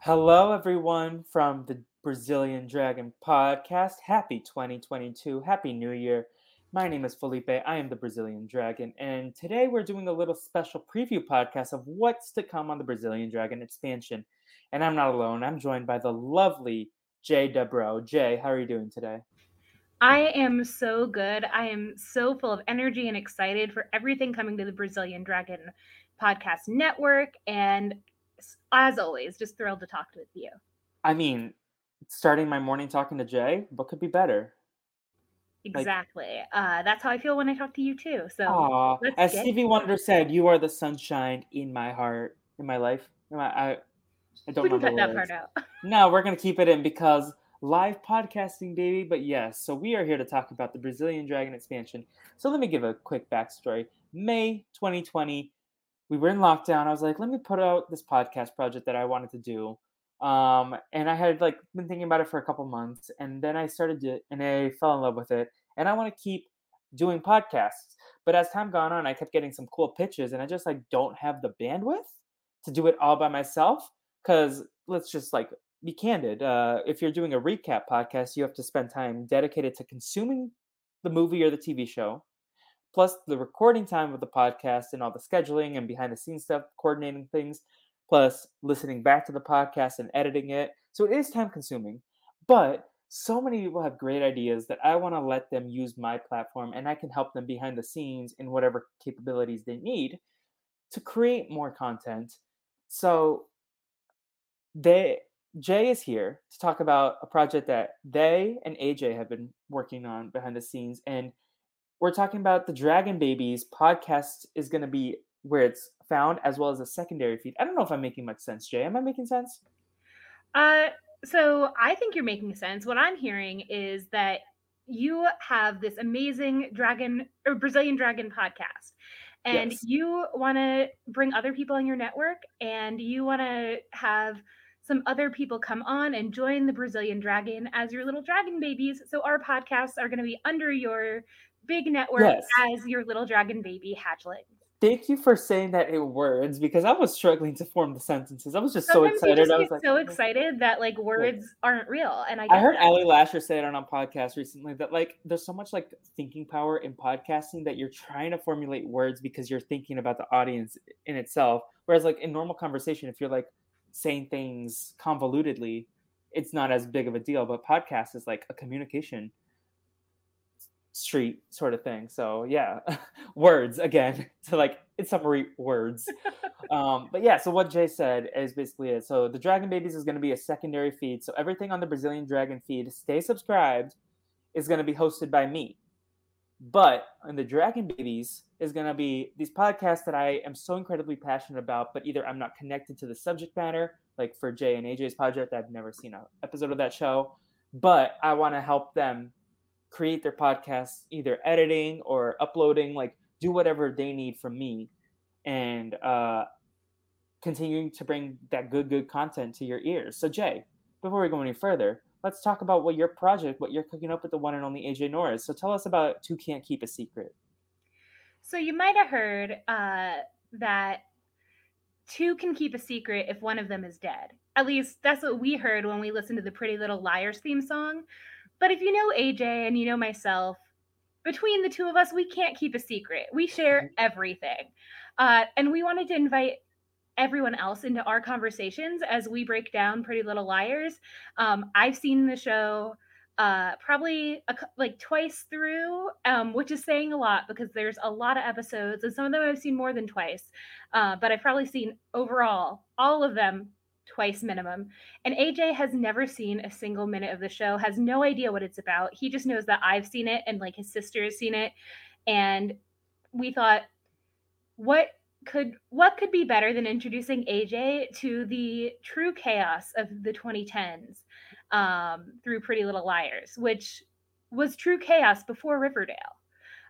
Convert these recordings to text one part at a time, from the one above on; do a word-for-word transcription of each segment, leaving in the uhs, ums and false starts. Hello, everyone, from the Brazilian Dragon Podcast. Happy twenty twenty-two. Happy New Year. My name is Felipe. I am the Brazilian Dragon. And today we're doing a little special preview podcast of what's to come on the Brazilian Dragon expansion. And I'm not alone. I'm joined by the lovely Jay DeBrow. Jay, how are you doing today? I am so good. I am so full of energy and excited for everything coming to the Brazilian Dragon Podcast Network. And as always, just thrilled to talk with you. I mean, starting my morning talking to Jay, what could be better? Exactly. Like, uh, that's how I feel when I talk to you too. So, aw, as Stevie Wonder said, you are the sunshine in my heart, in my life. In my, I, I don't remember. We can cut that part out. No, we're going to keep it in because live podcasting, baby. But yes, so we are here to talk about the Brazilian Dragon expansion. So let me give a quick backstory. May twenty twenty. We were in lockdown. I was like, let me put out this podcast project that I wanted to do. Um, and I had like been thinking about it for a couple months. And then I started to, and I fell in love with it. And I want to keep doing podcasts. But as time gone on, I kept getting some cool pitches. And I just like don't have the bandwidth to do it all by myself. Because let's just like be candid. Uh, if you're doing a recap podcast, you have to spend time dedicated to consuming the movie or the T V show, plus the recording time of the podcast and all the scheduling and behind-the-scenes stuff, coordinating things, plus listening back to the podcast and editing it. So it is time-consuming. But so many people have great ideas that I want to let them use my platform, and I can help them behind the scenes in whatever capabilities they need to create more content. So they, Jay is here to talk about a project that they and A J have been working on behind the scenes, and we're talking about the Dragon Babies podcast is going to be where it's found, as well as a secondary feed. I don't know if I'm making much sense, Jay. Am I making sense? Uh, so I think you're making sense. What I'm hearing is that you have this amazing Dragon or Brazilian Dragon podcast, and yes, you want to bring other people in your network, and you want to have some other people come on and join the Brazilian Dragon as your little Dragon Babies. So our podcasts are going to be under your big network, yes, as your little dragon baby hatchling. Thank you for saying that in words, because I was struggling to form the sentences. I was just Sometimes so excited. You just I was like, so excited that like words yeah. aren't real. And I, I heard that. Allie Lasher say it on a podcast recently that like there's so much like thinking power in podcasting that you're trying to formulate words because you're thinking about the audience in itself. Whereas like in normal conversation, if you're like saying things convolutedly, it's not as big of a deal. But podcast is like a communication street sort of thing. So yeah, words again to like it's summary words. um but yeah, so what Jay said is basically it. So the Dragon Babies is going to be a secondary feed. So everything on the Brazilian Dragon feed, stay subscribed, is going to be hosted by me. But on the Dragon Babies is going to be these podcasts that I am so incredibly passionate about, but either I'm not connected to the subject matter, like for Jay and A J's project, I've never seen an episode of that show, but I want to help them create their podcasts, either editing or uploading, like do whatever they need from me, and uh, continuing to bring that good, good content to your ears. So Jay, before we go any further, let's talk about what your project, what you're cooking up with the one and only A J Norris. So tell us about Two Can't Keep a Secret. So you might have heard uh, that two can keep a secret if one of them is dead. At least that's what we heard when we listened to the Pretty Little Liars theme song. But if you know A J and you know myself, between the two of us, we can't keep a secret. We share everything. Uh, and we wanted to invite everyone else into our conversations as we break down Pretty Little Liars. Um, I've seen the show uh, probably a, like twice through, um, which is saying a lot because there's a lot of episodes. And some of them I've seen more than twice. Uh, but I've probably seen overall all of them twice minimum. And A J has never seen a single minute of the show, has no idea what it's about. He just knows that I've seen it and like his sister has seen it. And we thought, what could what could be better than introducing A J to the true chaos of the twenty tens um, through Pretty Little Liars, which was true chaos before Riverdale.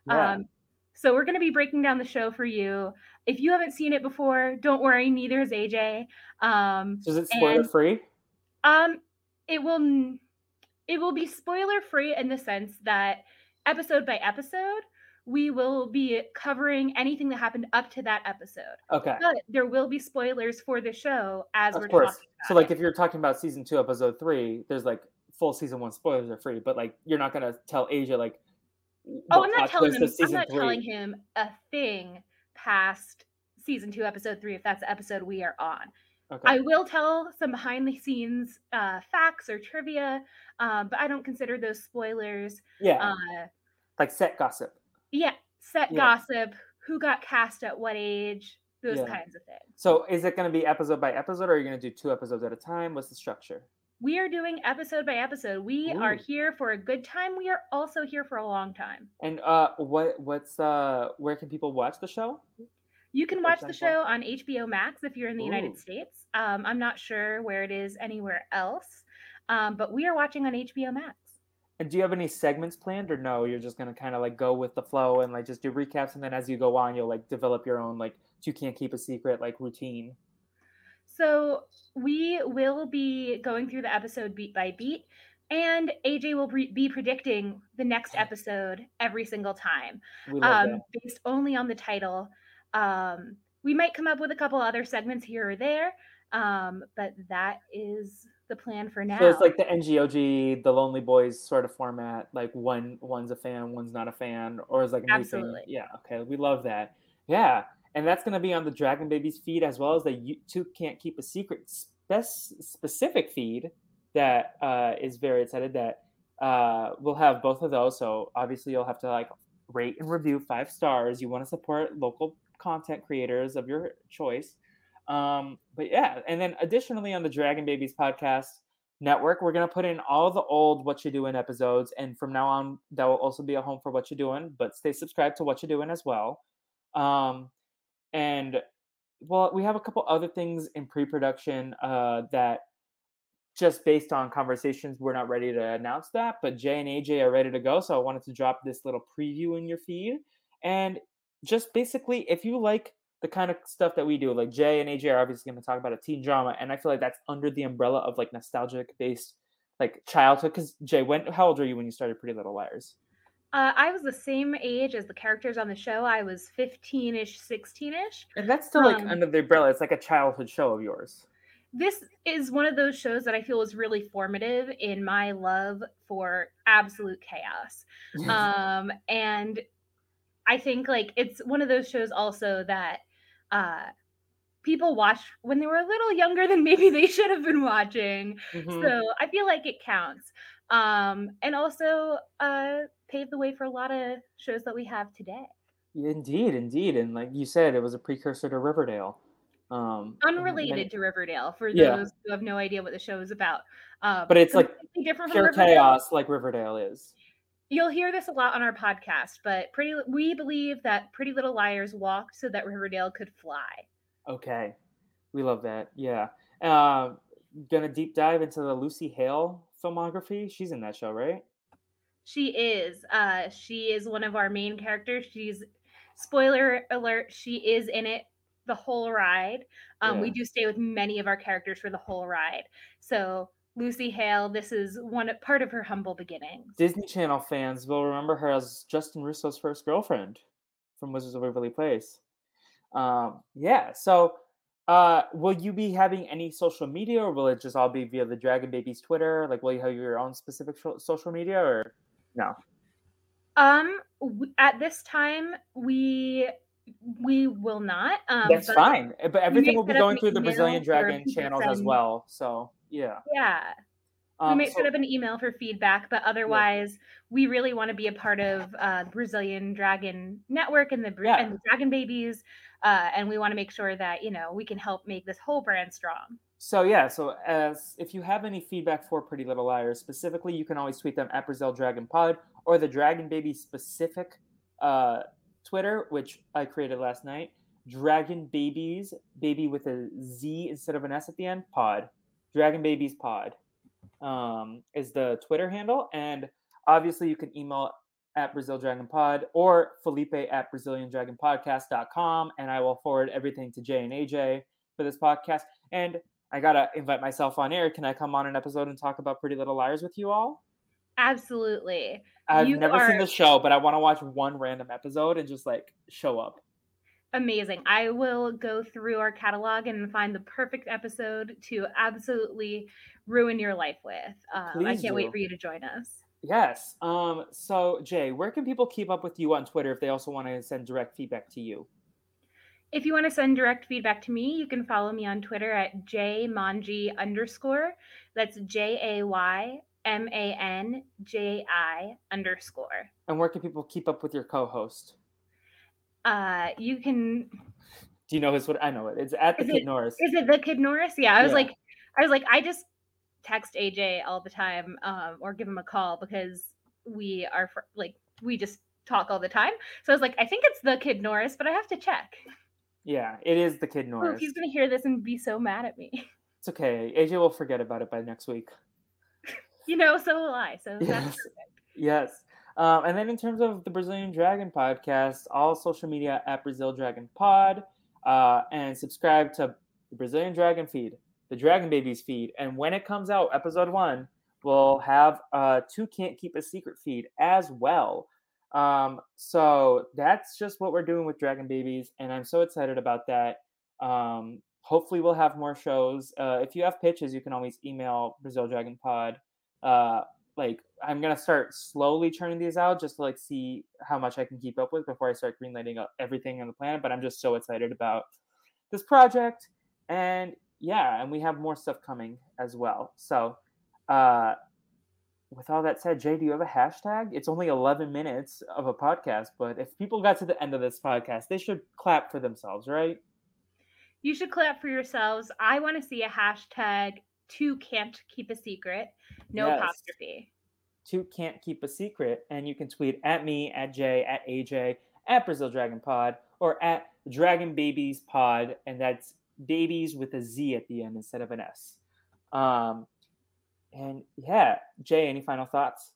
Yeah. Um, so we're going to be breaking down the show for you. If you haven't seen it before, don't worry, neither is A J. Um, so is it spoiler and, free? Um, it will, it will be spoiler free in the sense that episode by episode, we will be covering anything that happened up to that episode. Okay. But there will be spoilers for the show as of we're course. Talking about so, like, it. If you're talking about season two, episode three, there's, like, full season one spoilers are free. But, like, you're not going to tell Asia, like, oh, I'm not telling him, I'm not three. telling him a thing past season two, episode three, if that's the episode we are on. Okay. I will tell some behind-the-scenes uh, facts or trivia, uh, but I don't consider those spoilers. Yeah. Uh, like set gossip. Yeah, set yeah. gossip, who got cast at what age, those yeah. kinds of things. So is it going to be episode by episode, or are you going to do two episodes at a time? What's the structure? We are doing episode by episode. We Ooh. Are here for a good time. We are also here for a long time. And uh, what what's uh, where can people watch the show? You can watch the show on H B O Max if you're in the Ooh. United States. Um, I'm not sure where it is anywhere else, um, but we are watching on H B O Max. And do you have any segments planned, or no? You're just gonna kind of like go with the flow and like just do recaps, and then as you go on, you'll like develop your own like Two Can't Keep a Secret like routine. So we will be going through the episode beat by beat, and A J will pre- be predicting the next episode every single time, we love um, that. based only on the title. Um, we might come up with a couple other segments here or there, um, but that is the plan for now. So it's like the N G O G, the Lonely Boys sort of format, like one one's a fan, one's not a fan, or is like a absolutely yeah okay we love that. Yeah, and that's going to be on the Dragon Babies feed as well as the Two Can't Keep a Secret spe- specific feed that uh is very excited that uh we'll have both of those. So obviously you'll have to like rate and review five stars. You want to support local content creators of your choice. Um, but yeah, and then additionally on the Dragon Babies Podcast Network, we're going to put in all the old What You Doing episodes. And from now on, that will also be a home for What You Doing, but stay subscribed to What You Doing as well. Um, and well, we have a couple other things in pre-production, uh, that just based on conversations, we're not ready to announce that, but Jay and A J are ready to go. So I wanted to drop this little preview in your feed. And just basically, if you like the kind of stuff that we do, like Jay and A J are obviously going to talk about a teen drama. And I feel like that's under the umbrella of like nostalgic based, like childhood. Cause Jay, when, how old were you when you started Pretty Little Liars? Uh, I was the same age as the characters on the show. I was fifteen ish, sixteen ish. And that's still like um, under the umbrella. It's like a childhood show of yours. This is one of those shows that I feel was really formative in my love for absolute chaos. um, and I think like it's one of those shows also that, uh, people watch when they were a little younger than maybe they should have been watching. Mm-hmm. So I feel like it counts. Um, and also uh, paved the way for a lot of shows that we have today. Indeed, indeed. And like you said, it was a precursor to Riverdale. Um, Unrelated many... to Riverdale for yeah. those who have no idea what the show is about. Um, but it's like different pure from chaos like Riverdale is. You'll hear this a lot on our podcast, but pretty we believe that Pretty Little Liars walked so that Riverdale could fly. Okay. We love that. Yeah. Uh, gonna deep dive into the Lucy Hale filmography. She's in that show, right? She is. Uh, she is one of our main characters. She's, spoiler alert, she is in it the whole ride. Um, yeah. We do stay with many of our characters for the whole ride. So Lucy Hale, this is one part of her humble beginnings. Disney Channel fans will remember her as Justin Russo's first girlfriend from Wizards of Waverly Place. Um, yeah, so uh, will you be having any social media, or will it just all be via the Dragon Babies Twitter? Like, will you have your own specific sh- social media, or no? Um, at this time, we we will not. Um, That's but fine, but everything will be going through the Brazilian Dragon channels as well, so... Yeah. Yeah. Um, we might so, set up an email for feedback, but otherwise yeah. we really want to be a part of uh, Brazilian Dragon Network and the, yeah. and the Dragon Babies. Uh, and we want to make sure that, you know, we can help make this whole brand strong. So yeah. So as if you have any feedback for Pretty Little Liars specifically, you can always tweet them at Brazil Dragon Pod or the Dragon Babies specific uh, Twitter, which I created last night. Dragon Babies, baby with a Z instead of an S at the end, pod. Dragon Babies Pod um, is the Twitter handle. And obviously you can email at Brazil Dragon Pod or Felipe at brazilian dragon podcast dot com. And I will forward everything to Jay and A J for this podcast. And I got to invite myself on air. Can I come on an episode and talk about Pretty Little Liars with you all? Absolutely. I've you never are... seen the show, but I want to watch one random episode and just like show up. Amazing. I will go through our catalog and find the perfect episode to absolutely ruin your life with. Um, I can't do. wait for you to join us. Yes. Um, so, Jay, where can people keep up with you on Twitter if they also want to send direct feedback to you? If you want to send direct feedback to me, you can follow me on Twitter at jaymanji underscore. That's J A Y M A N J I underscore. And where can people keep up with your co-host? Uh, you can. Do you know his? What I know it. It's at the is Kid it, Norris. Is it the Kid Norris? Yeah, I was yeah. like, I was like, I just text A J all the time, um, or give him a call because we are fr- like we just talk all the time. So I was like, I think it's the Kid Norris, but I have to check. Yeah, it is the Kid Norris. Ooh, he's gonna hear this and be so mad at me. It's okay. A J will forget about it by next week. You know, so will I. So yes. That's perfect. Yes. Um, and then in terms of the Brazilian Dragon Podcast, all social media at Brazil Dragon Pod, uh, and subscribe to the Brazilian Dragon feed, the Dragon Babies feed. And when it comes out, episode one, we'll have uh, Two Can't Keep a Secret feed as well. Um, so that's just what we're doing with Dragon Babies, and I'm so excited about that. Um, hopefully we'll have more shows. Uh, if you have pitches, you can always email Brazil Dragon Pod. Uh, Like, I'm going to start slowly churning these out just to, like, see how much I can keep up with before I start greenlighting everything on the planet. But I'm just so excited about this project. And, yeah, and we have more stuff coming as well. So, uh, with all that said, Jay, do you have a hashtag? It's only eleven minutes of a podcast. But if people got to the end of this podcast, they should clap for themselves, right? You should clap for yourselves. I want to see a hashtag. Two can't keep a secret. No yes. apostrophe. Two can't keep a secret. And you can tweet at me, at Jay, at A J, at Brazil Dragon Pod, or at Dragon Babies Pod. And that's babies with a Z at the end instead of an S. Um, and yeah, Jay, any final thoughts?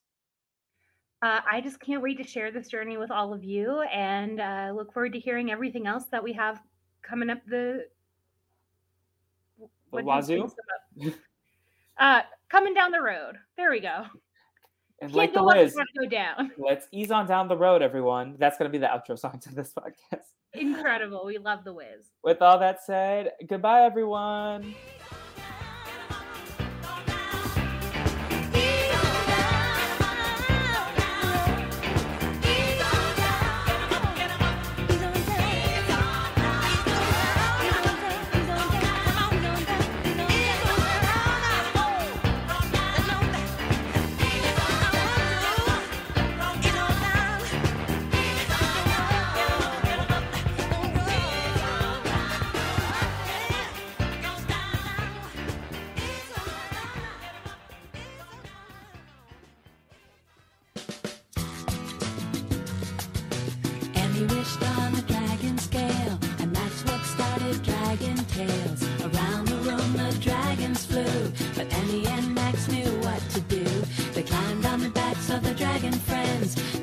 Uh, I just can't wait to share this journey with all of you, and uh, look forward to hearing everything else that we have coming up the The wazoo? Uh, coming down the road. There we go. And like the Wiz, go down. Let's ease on down the road, everyone. That's going to be the outro song to this podcast. Incredible. We love the Wiz. With all that said, goodbye, everyone.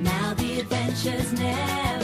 Now the adventure's never